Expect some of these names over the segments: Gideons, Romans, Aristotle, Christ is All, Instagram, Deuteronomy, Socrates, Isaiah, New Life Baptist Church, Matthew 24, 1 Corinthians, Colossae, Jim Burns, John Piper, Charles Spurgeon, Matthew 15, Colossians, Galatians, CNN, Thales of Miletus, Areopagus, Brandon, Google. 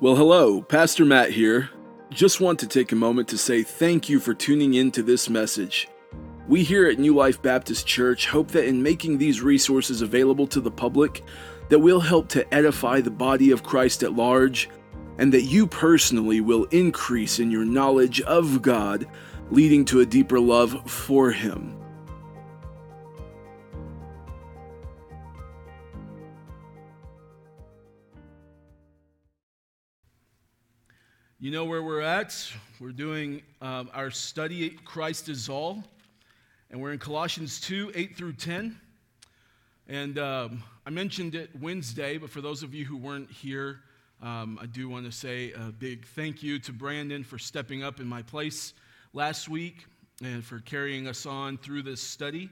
Well, hello, Pastor Matt here. Just want to take a moment to say thank you for tuning in to this message. We here at New Life Baptist Church hope that in making these resources available to the public, that we'll help to edify the body of Christ at large, and that you personally will increase in your knowledge of God, leading to a deeper love for Him. You know where we're at? We're doing our study, Christ is All, and we're in Colossians 2, 8 through 10. And I mentioned it Wednesday, but for those of you who weren't here, I do want to say a big thank you to Brandon for stepping up in my place last week and for carrying us on through this study.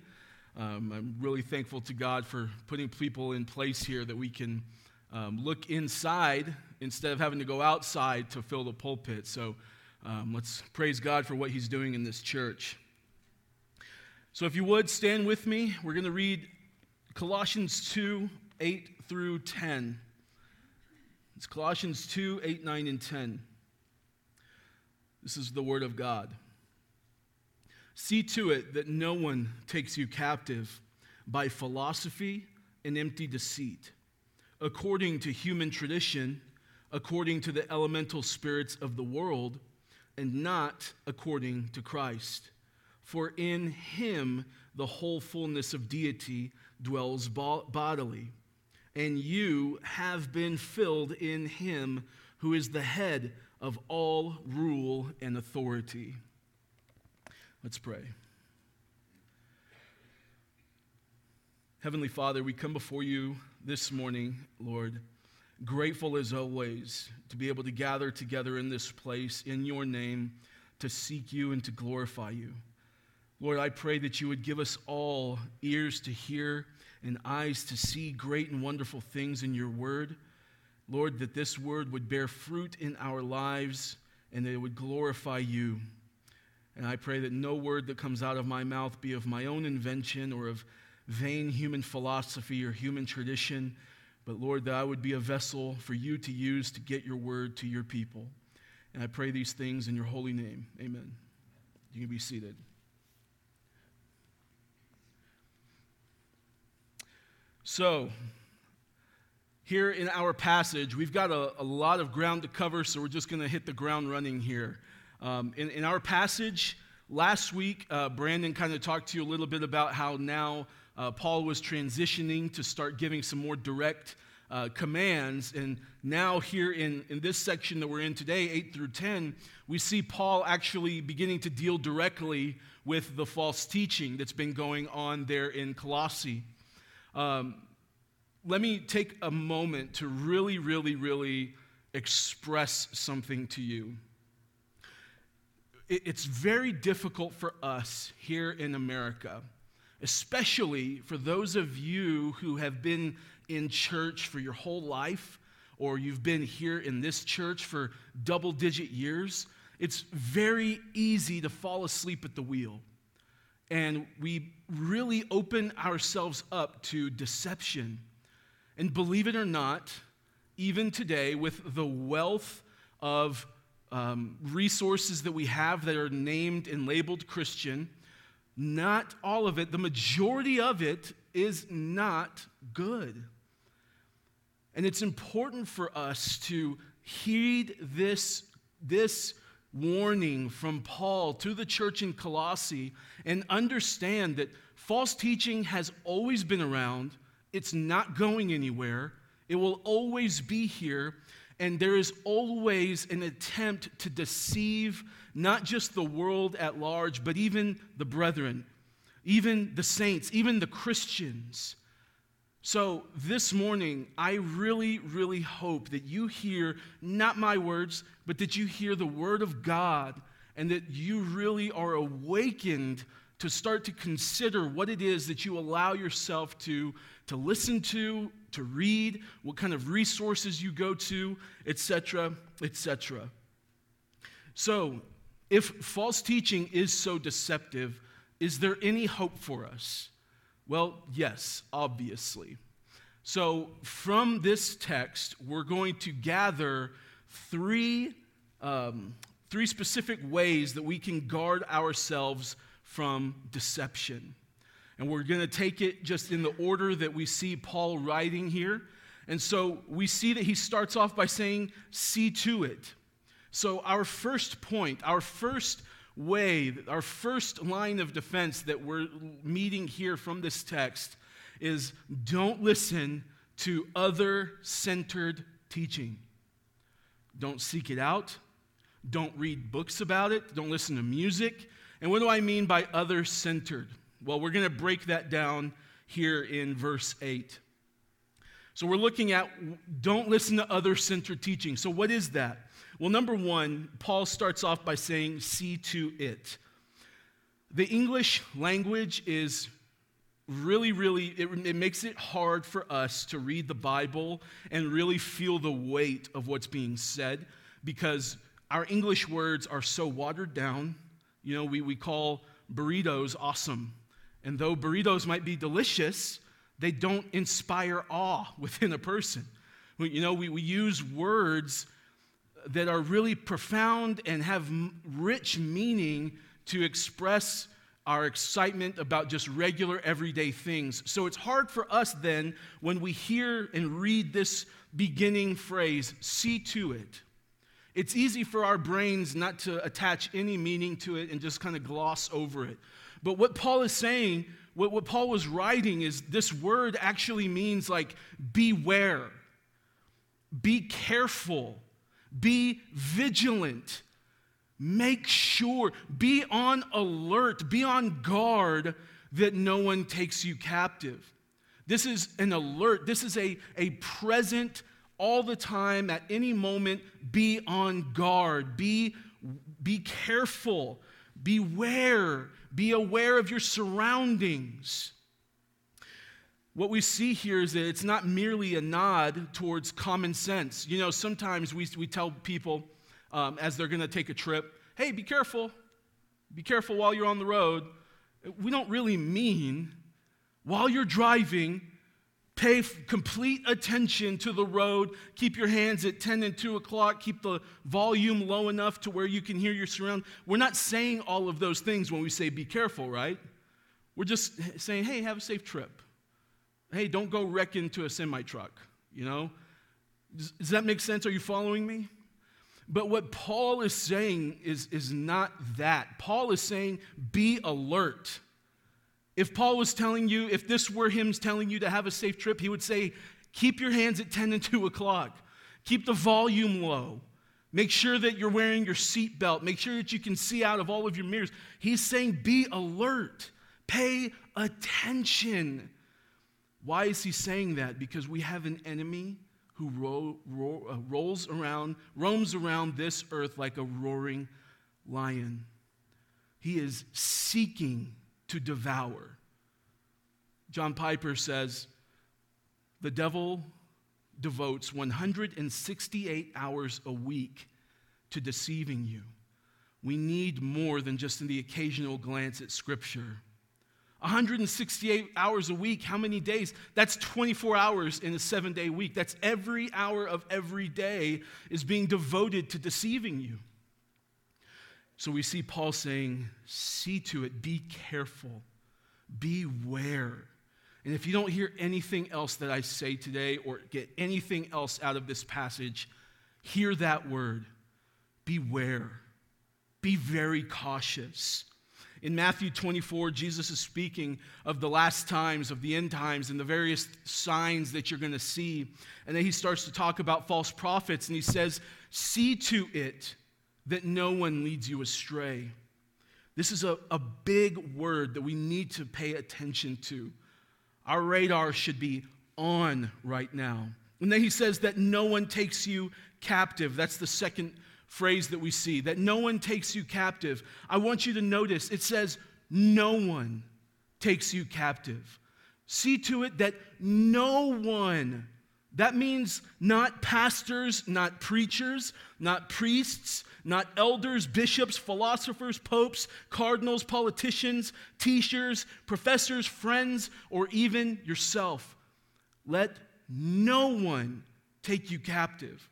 I'm really thankful to God for putting people in place here that we can look inside instead of having to go outside to fill the pulpit. So let's praise God for what He's doing in this church. So if you would, stand with me. We're going to read Colossians 2, 8 through 10. It's Colossians 2, 8, 9, and 10. This is the Word of God. See to it that no one takes you captive by philosophy and empty deceit, according to human tradition, according to the elemental spirits of the world, and not according to Christ. For in Him the whole fullness of deity dwells bodily. And you have been filled in Him who is the head of all rule and authority. Let's pray. Heavenly Father, we come before you this morning, Lord, grateful as always to be able to gather together in this place in your name to seek you and to glorify you. Lord, I pray that you would give us all ears to hear and eyes to see great and wonderful things in your word. Lord, that this word would bear fruit in our lives and that it would glorify you. And I pray that no word that comes out of my mouth be of my own invention or of vain human philosophy or human tradition, but Lord, that I would be a vessel for you to use to get your word to your people. And I pray these things in your holy name. Amen. You can be seated. So, here in our passage, we've got a lot of ground to cover, so we're just going to hit the ground running here. In our passage, last week, Brandon kind of talked to you a little bit about how now Paul was transitioning to start giving some more direct commands. And now here in this section that we're in today, 8 through 10, we see Paul actually beginning to deal directly with the false teaching that's been going on there in Colossae. Let me take a moment to really express something to you. It's very difficult for us here in America, especially for those of you who have been in church for your whole life, or you've been here in this church for double-digit years. It's very easy to fall asleep at the wheel. And we really open ourselves up to deception. And believe it or not, even today, with the wealth of resources that we have that are named and labeled Christian, not all of it, the majority of it is not good. And it's important for us to heed this warning from Paul to the church in Colossae and understand that false teaching has always been around. It's not going anywhere. It will always be here. And there is always an attempt to deceive not just the world at large, but even the brethren, even the saints, even the Christians. So this morning, I really hope that you hear not my words, but that you hear the word of God and that you really are awakened to start to consider what it is that you allow yourself to listen to read, what kind of resources you go to, etc., etc. So, if false teaching is so deceptive, is there any hope for us? Well, yes, obviously. So, from this text, we're going to gather three specific ways that we can guard ourselves from deception. And we're going to take it just in the order that we see Paul writing here. And so we see that he starts off by saying, see to it. So our first point, our first way, our first line of defense that we're meeting here from this text is don't listen to other-centered teaching. Don't seek it out. Don't read books about it. Don't listen to music. And what do I mean by other-centered? Well, we're going to break that down here in verse 8. So we're looking at don't listen to other-centered teaching. So what is that? Well, number one, Paul starts off by saying, see to it. The English language is really, it makes it hard for us to read the Bible and really feel the weight of what's being said because our English words are so watered down. You know, we call burritos awesome. And though burritos might be delicious, they don't inspire awe within a person. You know, we use words that are really profound and have rich meaning to express our excitement about just regular everyday things. So it's hard for us then when we hear and read this beginning phrase, see to it. It's easy for our brains not to attach any meaning to it and just kind of gloss over it. But what Paul is saying, what Paul was writing is this word actually means like beware, be careful, be vigilant, make sure, be on alert, be on guard that no one takes you captive. This is an alert. This is a present all the time, at any moment, be on guard, be careful, beware, be aware of your surroundings. What we see here is that it's not merely a nod towards common sense. You know, sometimes we tell people as they're going to take a trip, hey, be careful while you're on the road. We don't really mean while you're driving, pay complete attention to the road, keep your hands at 10 and 2 o'clock, keep the volume low enough to where you can hear your surroundings. We're not saying all of those things when we say be careful, right? We're just saying, hey, have a safe trip. Hey, don't go wreck into a semi-truck, you know? Does that make sense? Are you following me? But what Paul is saying is not that. Paul is saying be alert. If Paul was telling you, if this were him telling you to have a safe trip, he would say, keep your hands at 10 and 2 o'clock. Keep the volume low. Make sure that you're wearing your seatbelt. Make sure that you can see out of all of your mirrors. He's saying be alert. Pay attention. Why is he saying that? Because we have an enemy who roams around this earth like a roaring lion. He is seeking to devour. John Piper says, the devil devotes 168 hours a week to deceiving you. We need more than just the occasional glance at Scripture. 168 hours a week, how many days? That's 24 hours in a 7-day week. That's every hour of every day is being devoted to deceiving you. So we see Paul saying, see to it, be careful, beware. And if you don't hear anything else that I say today or get anything else out of this passage, hear that word, beware. Be very cautious. In Matthew 24, Jesus is speaking of the last times, of the end times, and the various signs that you're going to see. And then he starts to talk about false prophets, and he says, see to it that no one leads you astray. This is a big word that we need to pay attention to. Our radar should be on right now. And then he says that no one takes you captive. That's the second phrase that we see, that no one takes you captive. I want you to notice, it says, no one takes you captive. See to it that no one, that means not pastors, not preachers, not priests, not elders, bishops, philosophers, popes, cardinals, politicians, teachers, professors, friends, or even yourself. Let no one take you captive.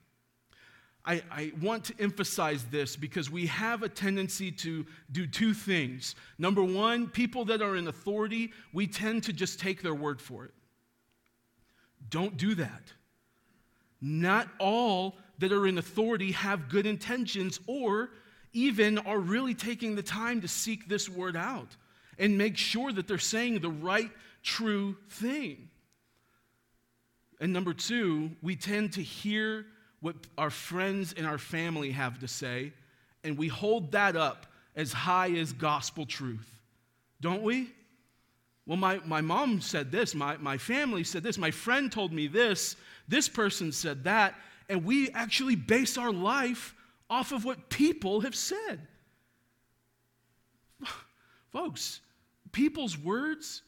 I want to emphasize this because we have a tendency to do two things. Number one, people that are in authority, we tend to just take their word for it. Don't do that. Not all that are in authority have good intentions or even are really taking the time to seek this word out and make sure that they're saying the right, true thing. And number two, we tend to hear what our friends and our family have to say, and we hold that up as high as gospel truth, don't we? Well, my mom said this, my family said this, my friend told me this, this person said that, and we actually base our life off of what people have said. Folks, people's words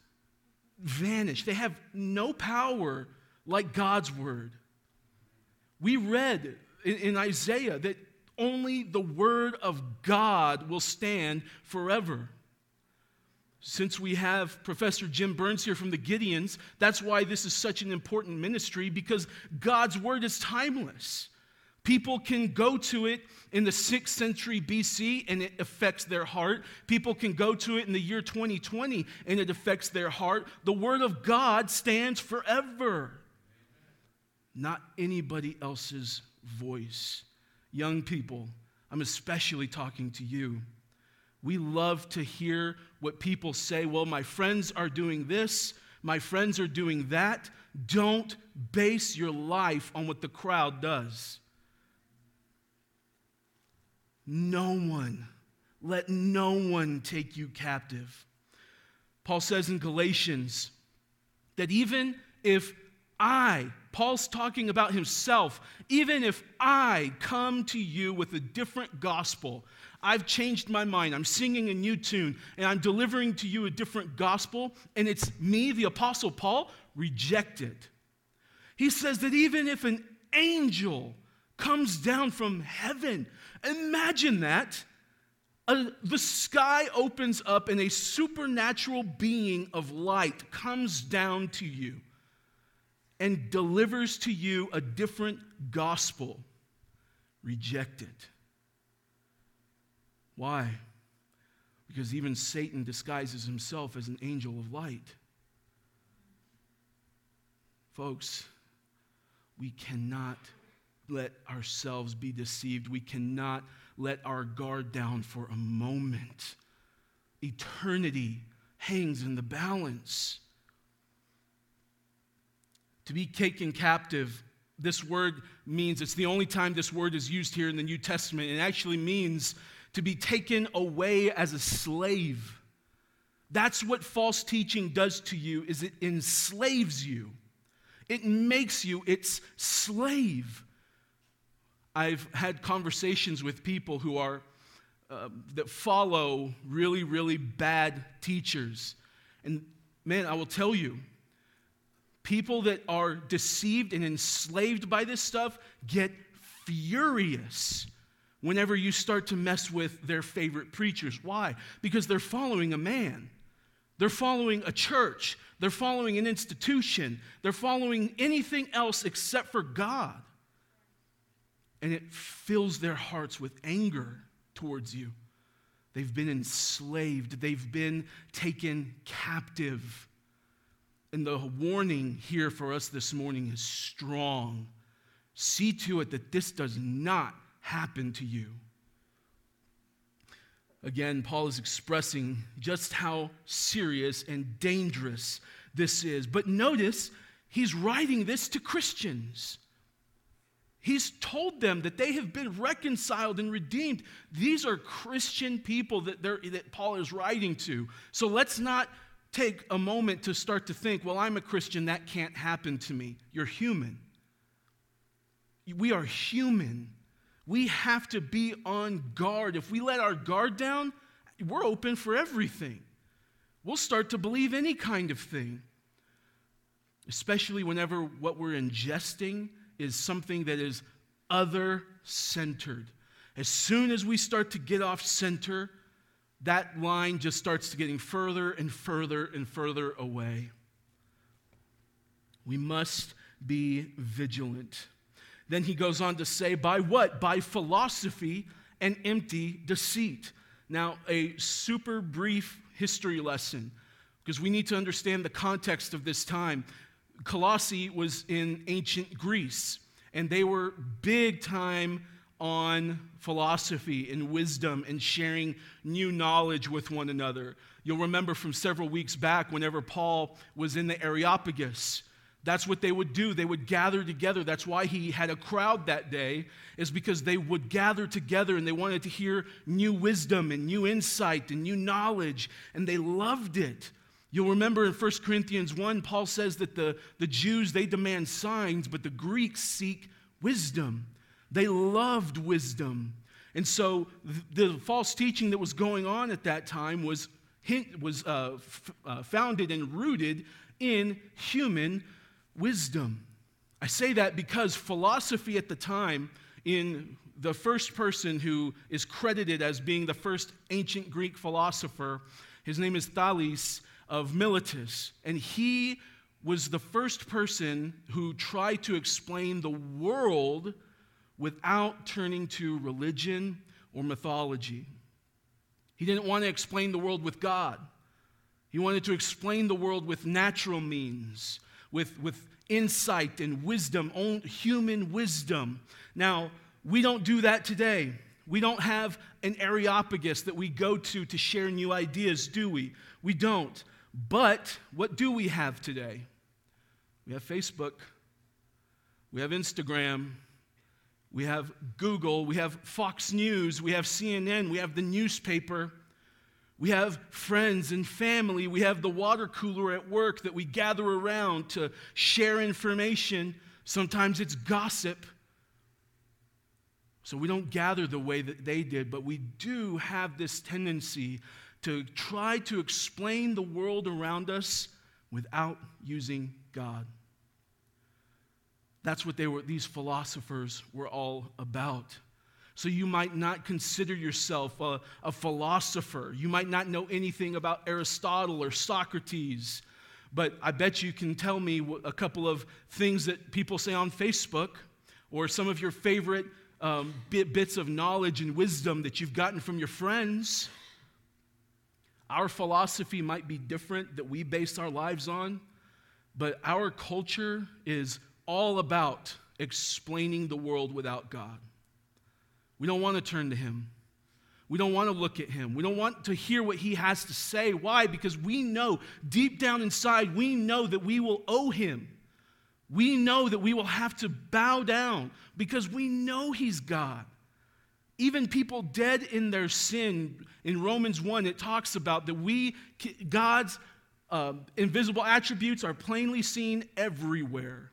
vanish. They have no power like God's word. We read in Isaiah that only the word of God will stand forever. Since we have Professor Jim Burns here from the Gideons, that's why this is such an important ministry, because God's word is timeless. People can go to it in the 6th century BC and it affects their heart. People can go to it in the year 2020 and it affects their heart. The word of God stands forever. Not anybody else's voice. Young people, I'm especially talking to you. We love to hear what people say. Well, my friends are doing this. My friends are doing that. Don't base your life on what the crowd does. No one, let no one take you captive. Paul says in Galatians that even if Paul's talking about himself. Even if I come to you with a different gospel, I've changed my mind, I'm singing a new tune, and I'm delivering to you a different gospel, and it's me, the Apostle Paul, rejected. He says that even if an angel comes down from heaven, imagine that, the sky opens up and a supernatural being of light comes down to you and delivers to you a different gospel. Reject it. Why? Because even Satan disguises himself as an angel of light. Folks, we cannot let ourselves be deceived. We cannot let our guard down for a moment. Eternity hangs in the balance. To be taken captive, this word means, it's the only time this word is used here in the New Testament. It actually means to be taken away as a slave. That's what false teaching does to you, is it enslaves you. It makes you its slave. I've had conversations with people who are, that follow really, really bad teachers. And man, I will tell you, people that are deceived and enslaved by this stuff get furious whenever you start to mess with their favorite preachers. Why? Because they're following a man. They're following a church. They're following an institution. They're following anything else except for God. And it fills their hearts with anger towards you. They've been enslaved. They've been taken captive. And the warning here for us this morning is strong. See to it that this does not happen to you. Again, Paul is expressing just how serious and dangerous this is. But notice, he's writing this to Christians. He's told them that they have been reconciled and redeemed. These are Christian people that Paul is writing to. So let's not take a moment to start to think, well, I'm a Christian, that can't happen to me. You're human. We are human. We have to be on guard. If we let our guard down, we're open for everything. We'll start to believe any kind of thing, especially whenever what we're ingesting is something that is other-centered. As soon as we start to get off center, that line just starts getting further and further and further away. We must be vigilant. Then he goes on to say, by what? By philosophy and empty deceit. Now, a super brief history lesson, because we need to understand the context of this time. Colossae was in ancient Greece, and they were big time on philosophy and wisdom and sharing new knowledge with one another. You'll remember from several weeks back, whenever Paul was in the Areopagus, that's what they would do. They would gather together. That's why he had a crowd that day, is because they would gather together and they wanted to hear new wisdom and new insight and new knowledge, and they loved it. You'll remember in 1 Corinthians 1, Paul says that the Jews, they demand signs, but the Greeks seek wisdom. They loved wisdom. And so the false teaching that was going on at that time was founded and rooted in human wisdom. I say that because philosophy at the time, in the first person who is credited as being the first ancient Greek philosopher, his name is Thales of Miletus, and he was the first person who tried to explain the world without turning to religion or mythology. He didn't want to explain the world with God. He wanted to explain the world with natural means, with insight and wisdom, human wisdom. Now, we don't do that today. We don't have an Areopagus that we go to share new ideas, do we? We don't. But what do we have today? We have Facebook. We have Instagram. We have Google, we have Fox News, we have CNN, we have the newspaper, we have friends and family, we have the water cooler at work that we gather around to share information. Sometimes it's gossip. So we don't gather the way that they did, but we do have this tendency to try to explain the world around us without using God. That's what these philosophers were all about. So you might not consider yourself a philosopher. You might not know anything about Aristotle or Socrates, but I bet you can tell me a couple of things that people say on Facebook, or some of your favorite bits of knowledge and wisdom that you've gotten from your friends. Our philosophy might be different that we base our lives on, but our culture is all about explaining the world without God. We don't want to turn to Him. We don't want to look at Him. We don't want to hear what He has to say. Why? Because we know, deep down inside, we know that we will owe Him. We know that we will have to bow down because we know He's God. Even people dead in their sin, in Romans 1, it talks about that God's invisible attributes are plainly seen everywhere.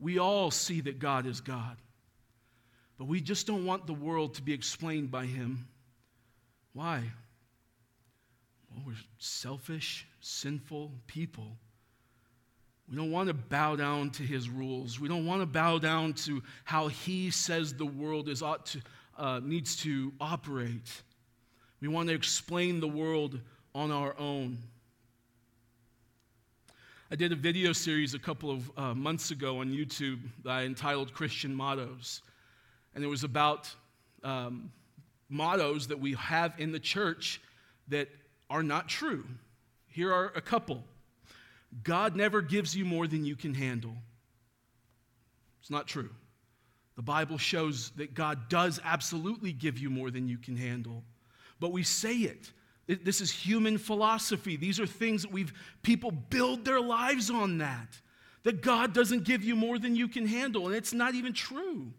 We all see that God is God, but we just don't want the world to be explained by Him. Why? Well, we're selfish, sinful people. We don't want to bow down to His rules. We don't want to bow down to how He says the world needs to operate. We want to explain the world on our own. I did a video series a couple of months ago on YouTube that I entitled Christian Mottos. And it was about mottos that we have in the church that are not true. Here are a couple. God never gives you more than you can handle. It's not true. The Bible shows that God does absolutely give you more than you can handle. But we say it. This is human philosophy. These are things that people build their lives on that God doesn't give you more than you can handle, and it's not even true.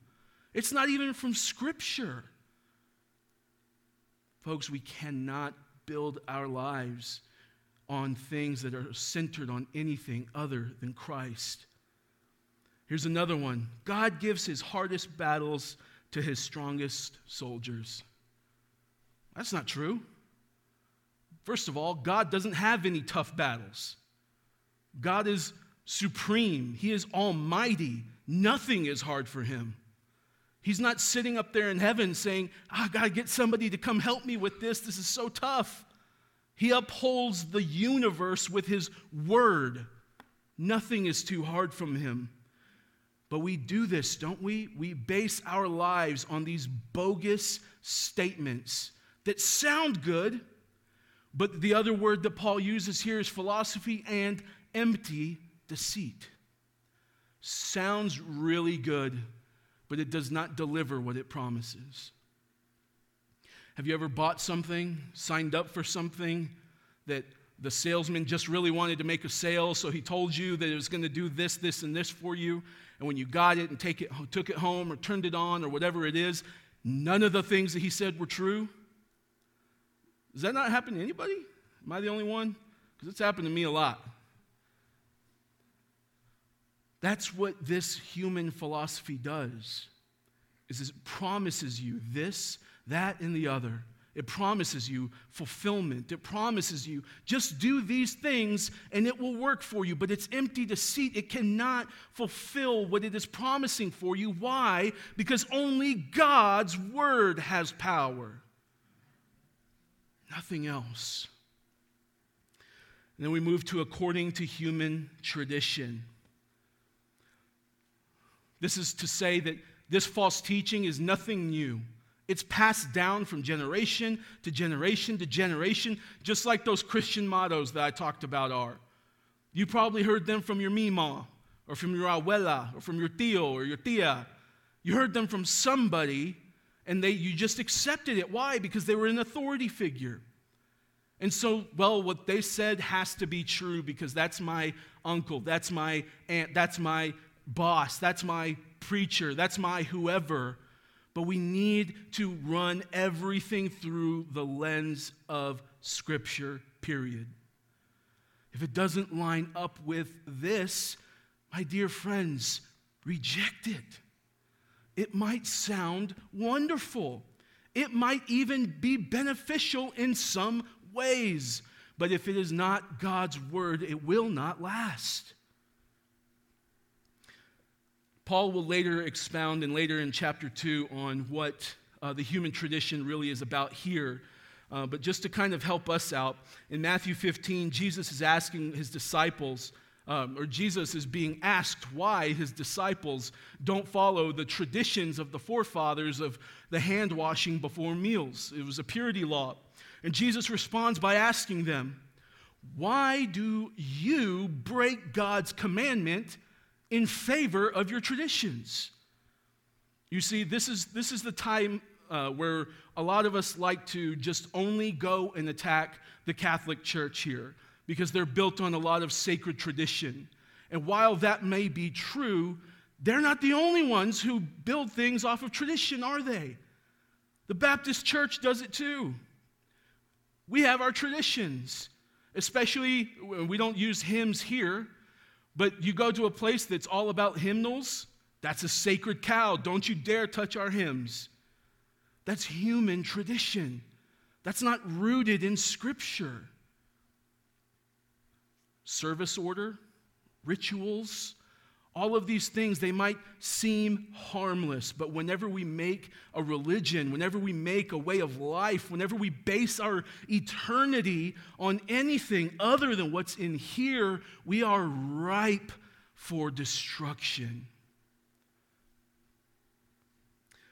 It's not even from Scripture. Folks, we cannot build our lives on things that are centered on anything other than Christ. Here's another one. God gives His hardest battles to His strongest soldiers. That's not true. First of all, God doesn't have any tough battles. God is supreme. He is almighty. Nothing is hard for Him. He's not sitting up there in heaven saying, I've got to get somebody to come help me with this. This is so tough. He upholds the universe with His word. Nothing is too hard from Him. But we do this, don't we? We base our lives on these bogus statements that sound good, but the other word that Paul uses here is philosophy and empty deceit. Sounds really good, but it does not deliver what it promises. Have you ever bought something, signed up for something that the salesman just really wanted to make a sale, so he told you that it was going to do this, this, and this for you, and when you got it and took it home or turned it on or whatever it is, none of the things that he said were true? Does that not happen to anybody? Am I the only one? Because it's happened to me a lot. That's what this human philosophy does, is it promises you this, that, and the other. It promises you fulfillment. It promises you, just do these things and it will work for you. But it's empty deceit. It cannot fulfill what it is promising for you. Why? Because only God's word has power. Nothing else. And then we move to according to human tradition. This is to say that this false teaching is nothing new. It's passed down from generation to generation to generation, just like those Christian mottos that I talked about are. You probably heard them from your mima, or from your abuela, or from your tío, or your tía. You heard them from somebody, and you just accepted it. Why? Because they were an authority figure. And so, well, what they said has to be true because that's my uncle, that's my aunt, that's my boss, that's my preacher, that's my whoever. But we need to run everything through the lens of Scripture, period. If it doesn't line up with this, my dear friends, reject it. It might sound wonderful. It might even be beneficial in some ways. But if it is not God's word, it will not last. Paul will later expound, and later in chapter 2, on what the human tradition really is about here. But just to kind of help us out, in Matthew 15, Jesus is asking his disciples, or Jesus is being asked why his disciples don't follow the traditions of the forefathers of the hand washing before meals. It was a purity law. And Jesus responds by asking them, "Why do you break God's commandment in favor of your traditions?" You see, this is the time where a lot of us like to just only go and attack the Catholic Church here because they're built on a lot of sacred tradition. And while that may be true, they're not the only ones who build things off of tradition, are they? The Baptist Church does it too. We have our traditions, especially we don't use hymns here. But you go to a place that's all about hymnals, that's a sacred cow. Don't you dare touch our hymns. That's human tradition. That's not rooted in Scripture. Service order, rituals, all of these things, they might seem harmless, but whenever we make a religion, whenever we make a way of life, whenever we base our eternity on anything other than what's in here, we are ripe for destruction.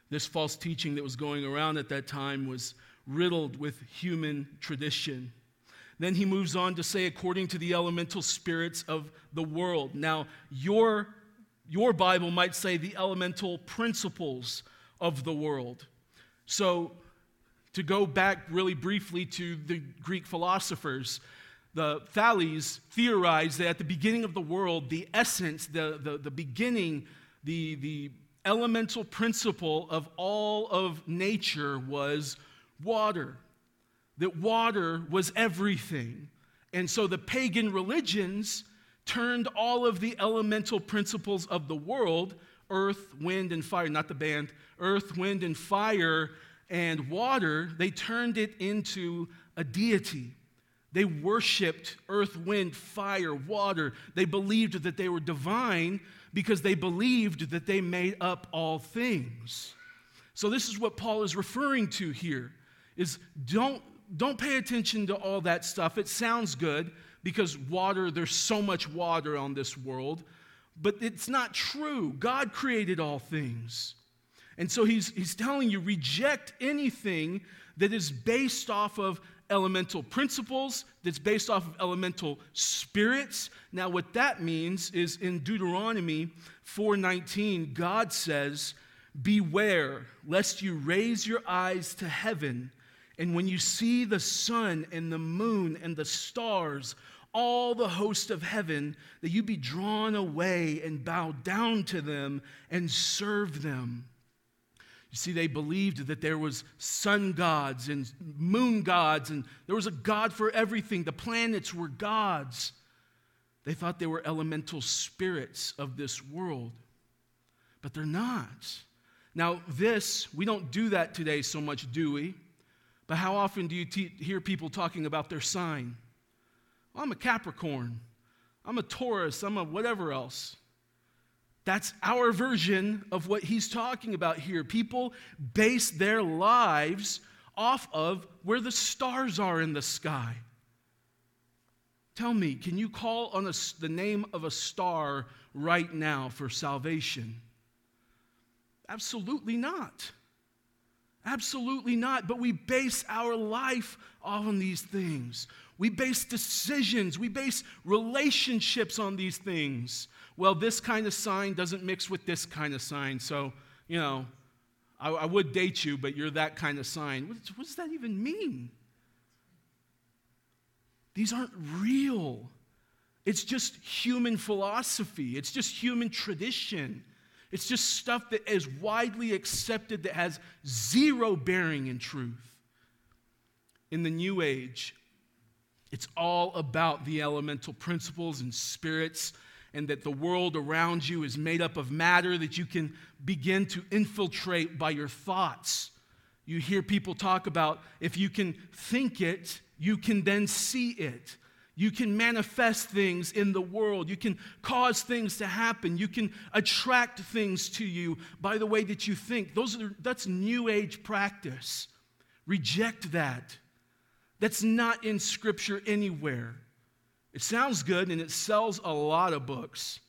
This false teaching that was going around at that time was riddled with human tradition. Then he moves on to say, according to the elemental spirits of the world. Now, your Bible might say the elemental principles of the world. So, to go back really briefly to the Greek philosophers, the Thales theorized that at the beginning of the world, the essence, the beginning, the elemental principle of all of nature was water. That water was everything. And so the pagan religions turned all of the elemental principles of the world, earth, wind, and fire, not the band, earth, wind, and fire, and water, they turned it into a deity. They worshipped earth, wind, fire, water. They believed that they were divine because they believed that they made up all things. So this is what Paul is referring to here, is don't pay attention to all that stuff. It sounds good because water, there's so much water on this world. But it's not true. God created all things. And so he's telling you, reject anything that is based off of elemental principles, that's based off of elemental spirits. Now what that means is in Deuteronomy 4:19, God says, beware lest you raise your eyes to heaven, and when you see the sun and the moon and the stars, all the host of heaven, that you be drawn away and bow down to them and serve them. You see, they believed that there was sun gods and moon gods, and there was a god for everything. The planets were gods. They thought they were elemental spirits of this world, but they're not. Now, this, we don't do that today so much, do we? But how often do you hear people talking about their sign? Well, I'm a Capricorn. I'm a Taurus. I'm a whatever else. That's our version of what he's talking about here. People base their lives off of where the stars are in the sky. Tell me, can you call on the name of a star right now for salvation? Absolutely not. Absolutely not, but we base our life on these things. We base decisions, we base relationships on these things. Well, this kind of sign doesn't mix with this kind of sign, so, you know, I would date you, but you're that kind of sign. What does that even mean? These aren't real. It's just human philosophy. It's just human tradition. It's just stuff that is widely accepted that has zero bearing in truth. In the New Age, it's all about the elemental principles and spirits, and that the world around you is made up of matter that you can begin to infiltrate by your thoughts. You hear people talk about if you can think it, you can then see it. You can manifest things in the world. You can cause things to happen. You can attract things to you by the way that you think. That's New Age practice. Reject that. That's not in Scripture anywhere. It sounds good, and it sells a lot of books.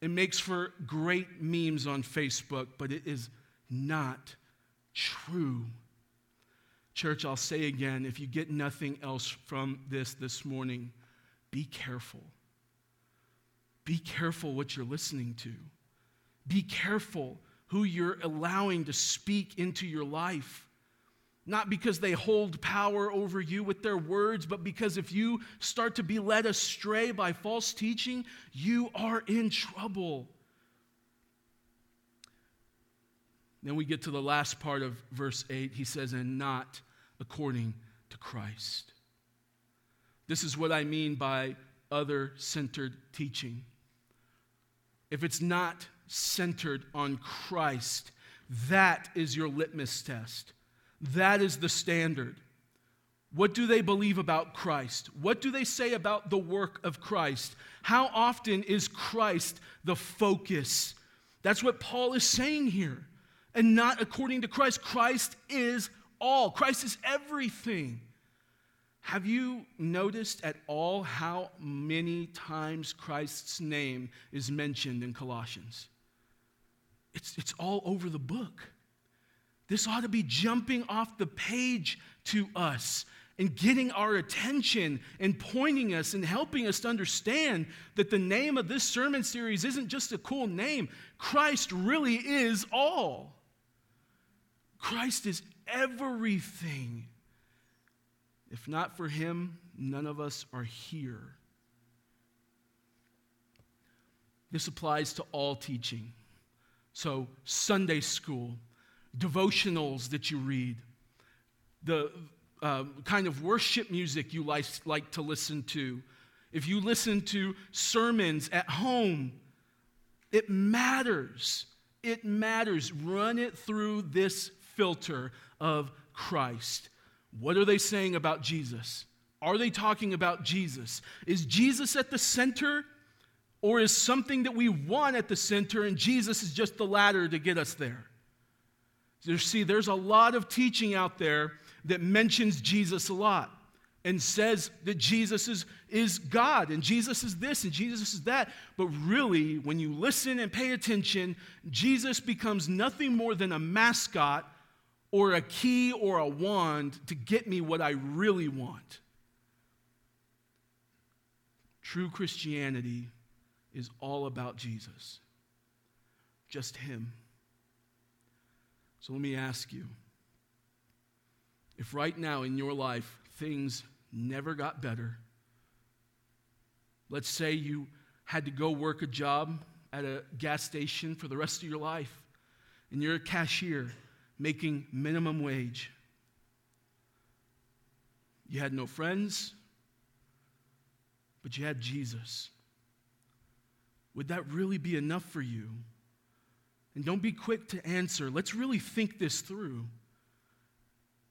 It makes for great memes on Facebook, but it is not true. Church, I'll say again, if you get nothing else from this morning, be careful. Be careful what you're listening to. Be careful who you're allowing to speak into your life. Not because they hold power over you with their words, but because if you start to be led astray by false teaching, you are in trouble. Then we get to the last part of verse 8. He says, and not according to Christ. This is what I mean by other-centered teaching. If it's not centered on Christ, that is your litmus test. That is the standard. What do they believe about Christ? What do they say about the work of Christ? How often is Christ the focus? That's what Paul is saying here. And not according to Christ. Christ is all. Christ is everything. Have you noticed at all how many times Christ's name is mentioned in Colossians? It's all over the book. This ought to be jumping off the page to us and getting our attention and pointing us and helping us to understand that the name of this sermon series isn't just a cool name. Christ really is all. Christ is everything. If not for him, none of us are here. This applies to all teaching. So Sunday school, devotionals that you read, the kind of worship music you like to listen to. If you listen to sermons at home, it matters. It matters. Run it through this filter of Christ. What are they saying about Jesus? Are they talking about Jesus? Is Jesus at the center, or is something that we want at the center and Jesus is just the ladder to get us there? You see, there's a lot of teaching out there that mentions Jesus a lot. and says that Jesus is God, and Jesus is this, and Jesus is that. But really, when you listen and pay attention, Jesus becomes nothing more than a mascot or a key or a wand to get me what I really want. True Christianity is all about Jesus, just him. So let me ask you, if right now in your life things never got better. Let's say you had to go work a job at a gas station for the rest of your life, and you're a cashier making minimum wage. You had no friends, but you had Jesus. Would that really be enough for you? And don't be quick to answer. Let's really think this through.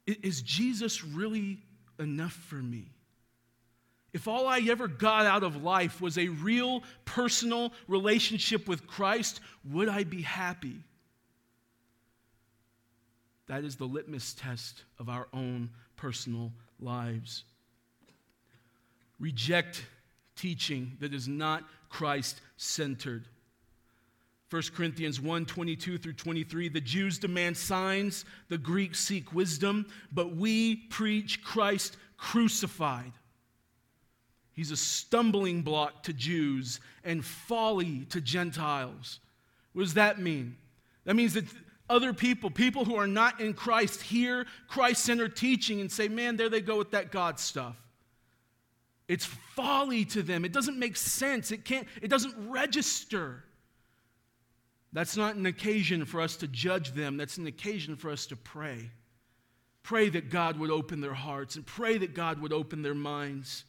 Is Jesus really enough for me? If all I ever got out of life was a real personal relationship with Christ, would I be happy? That is the litmus test of our own personal lives. Reject teaching that is not Christ-centered. 1 Corinthians 1, 22 through 23, the Jews demand signs, the Greeks seek wisdom, but we preach Christ crucified. He's a stumbling block to Jews and folly to Gentiles. What does that mean? That means that other people who are not in Christ, hear Christ-centered teaching and say, man, there they go with that God stuff. It's folly to them. It doesn't make sense. It doesn't register. That's not an occasion for us to judge them. That's an occasion for us to pray. Pray that God would open their hearts and pray that God would open their minds.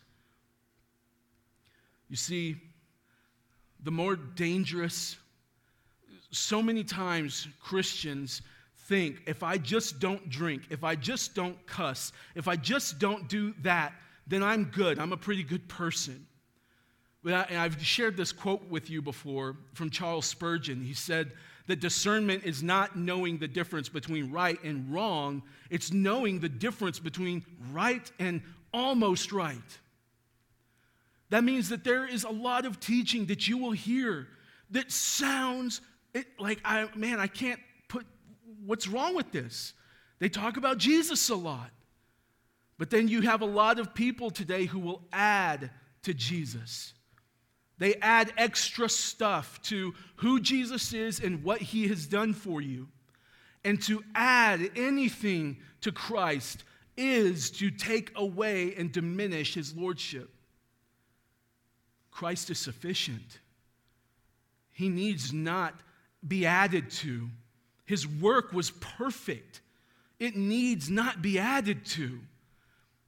You see, the more dangerous, so many times Christians think, if I just don't drink, if I just don't cuss, if I just don't do that, then I'm good. I'm a pretty good person. And I've shared this quote with you before from Charles Spurgeon. He said that discernment is not knowing the difference between right and wrong. It's knowing the difference between right and almost right. That means that there is a lot of teaching that you will hear that sounds like, I can't put, what's wrong with this? They talk about Jesus a lot. But then you have a lot of people today who will add to Jesus. They add extra stuff to who Jesus is and what he has done for you. And to add anything to Christ is to take away and diminish his lordship. Christ is sufficient. He needs not be added to. His work was perfect. It needs not be added to.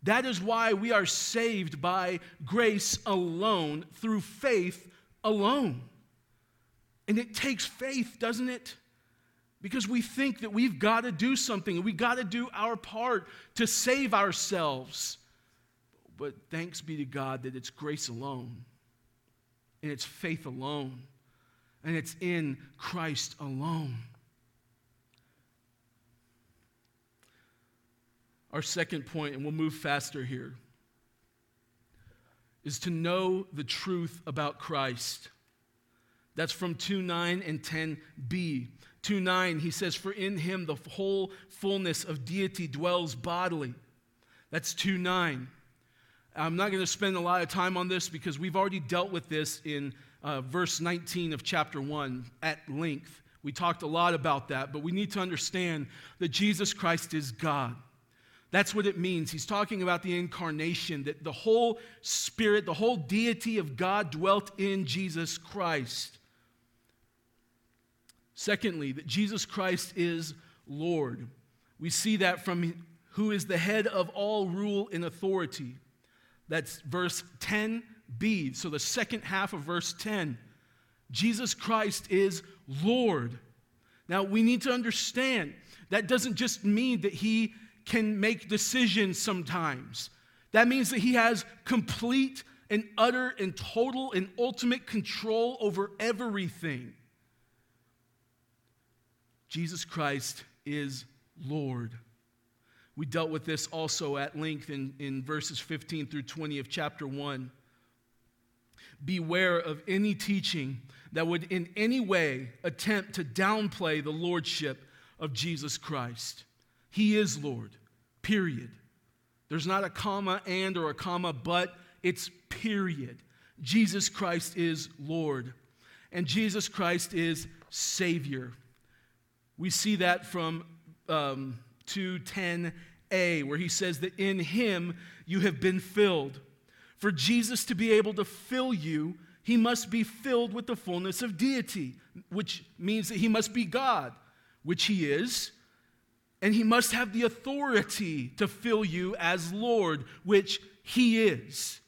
That is why we are saved by grace alone, through faith alone. And it takes faith, doesn't it? Because we think that we've got to do something. We've got to do our part to save ourselves. But thanks be to God that it's grace alone. And it's faith alone. And it's in Christ alone. Our second point, and we'll move faster here, is to know the truth about Christ. That's from 2:9 and 10b. 2:9, he says, for in him the whole fullness of deity dwells bodily. That's 2:9. I'm not going to spend a lot of time on this because we've already dealt with this in verse 19 of chapter 1 at length. We talked a lot about that, but we need to understand that Jesus Christ is God. That's what it means. He's talking about the incarnation, that the whole spirit, the whole deity of God dwelt in Jesus Christ. Secondly, that Jesus Christ is Lord. We see that from who is the head of all rule and authority. That's verse 10b, so the second half of verse 10. Jesus Christ is Lord. Now, we need to understand that doesn't just mean that he can make decisions sometimes. That means that he has complete and utter and total and ultimate control over everything. Jesus Christ is Lord. We dealt with this also at length in verses 15 through 20 of chapter 1. Beware of any teaching that would in any way attempt to downplay the lordship of Jesus Christ. He is Lord, period. There's not a comma and or a comma but, it's period. Jesus Christ is Lord, and Jesus Christ is Savior. We see that from 2:10a, where he says that in him you have been filled. For Jesus to be able to fill you, he must be filled with the fullness of deity, which means that he must be God, which he is, and he must have the authority to fill you as Lord, which he is.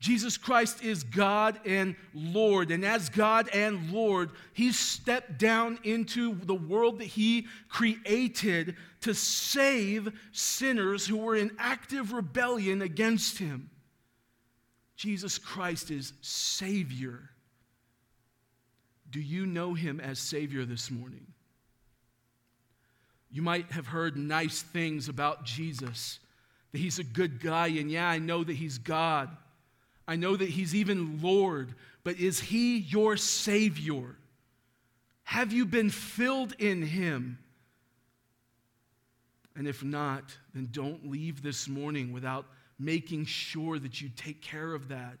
Jesus Christ is God and Lord, and as God and Lord, he stepped down into the world that he created to save sinners who were in active rebellion against him. Jesus Christ is Savior. Do you know him as Savior this morning? You might have heard nice things about Jesus, that he's a good guy, and yeah, I know that he's God. I know that he's even Lord, but is he your Savior? Have you been filled in him? And if not, then don't leave this morning without making sure that you take care of that.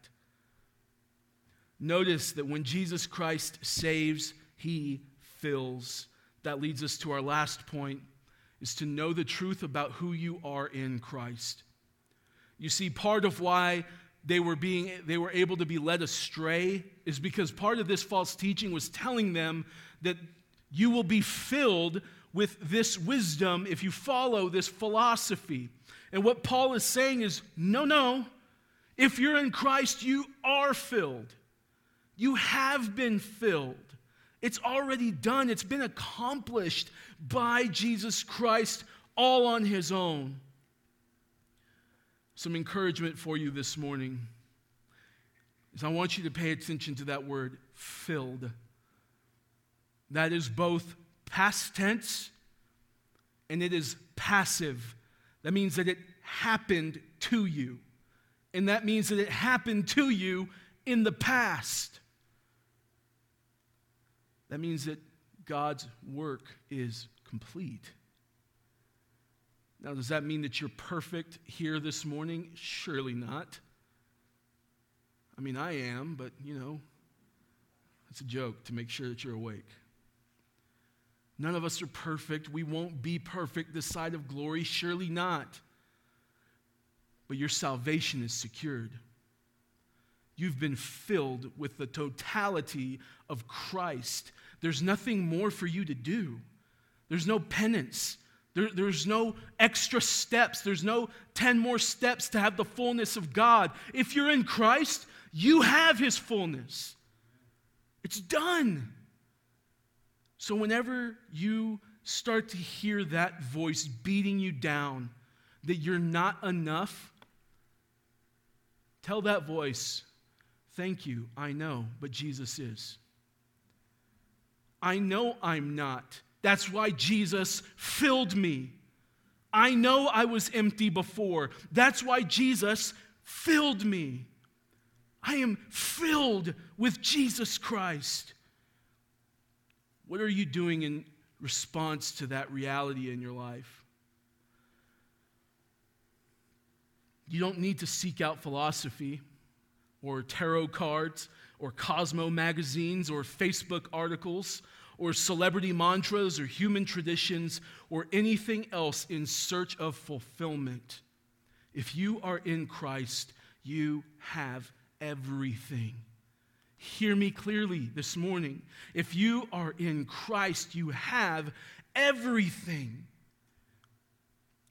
Notice that when Jesus Christ saves, he fills. That leads us to our last point, is to know the truth about who you are in Christ. You see, part of why they were able to be led astray is because part of this false teaching was telling them that you will be filled with this wisdom if you follow this philosophy. And what Paul is saying is, no. If you're in Christ, you are filled. You have been filled. It's already done. It's been accomplished by Jesus Christ all on his own. Some encouragement for you this morning is I want you to pay attention to that word, filled. That is both past tense and it is passive. That means that it happened to you. And that means that it happened to you in the past. That means that God's work is complete. Now, does that mean that you're perfect here this morning? Surely not. I mean, I am, but, it's a joke to make sure that you're awake. None of us are perfect. We won't be perfect this side of glory. Surely not. But your salvation is secured. You've been filled with the totality of Christ. There's nothing more for you to do. There's no penance. There's no extra steps. There's no 10 more steps to have the fullness of God. If you're in Christ, you have his fullness. It's done. So whenever you start to hear that voice beating you down, that you're not enough, tell that voice, thank you, I know, but Jesus is. I know I'm not. That's why Jesus filled me. I know I was empty before. That's why Jesus filled me. I am filled with Jesus Christ. What are you doing in response to that reality in your life? You don't need to seek out philosophy or tarot cards or Cosmo magazines or Facebook articles or celebrity mantras or human traditions or anything else in search of fulfillment. If you are in Christ, you have everything. Hear me clearly this morning. If you are in Christ, you have everything,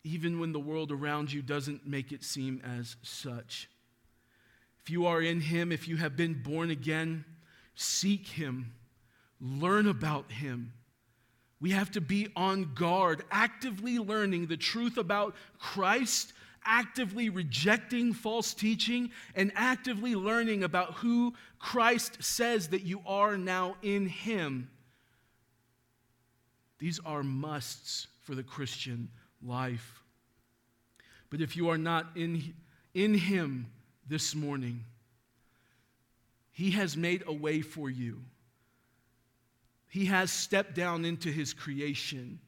even when the world around you doesn't make it seem as such. If you are in him, if you have been born again, seek him. Learn about him. We have to be on guard, actively learning the truth about Christ, actively rejecting false teaching, and actively learning about who Christ says that you are now in him. These are musts for the Christian life. But if you are not in him this morning, he has made a way for you. He has stepped down into his creation.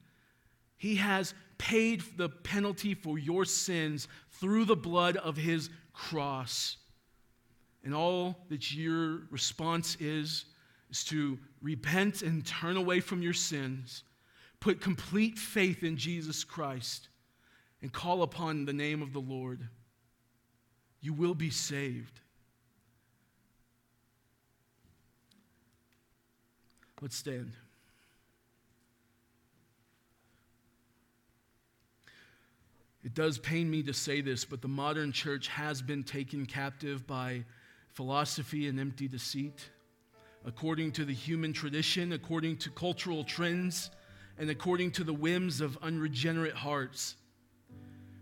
He has paid the penalty for your sins through the blood of his cross. And all that your response is to repent and turn away from your sins, put complete faith in Jesus Christ, and call upon the name of the Lord. You will be saved. Let's stand. It does pain me to say this, but the modern church has been taken captive by philosophy and empty deceit, according to the human tradition, according to cultural trends, and according to the whims of unregenerate hearts.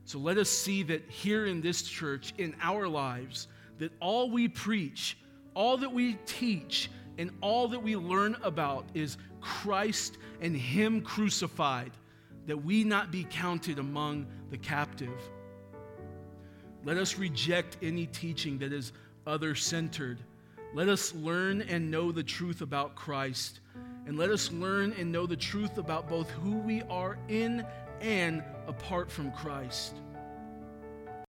So let us see that here in this church, in our lives, that all we preach, all that we teach, and all that we learn about is Christ and him crucified, that we not be counted among the captive. Let us reject any teaching that is other-centered. Let us learn and know the truth about Christ, and let us learn and know the truth about both who we are in and apart from Christ.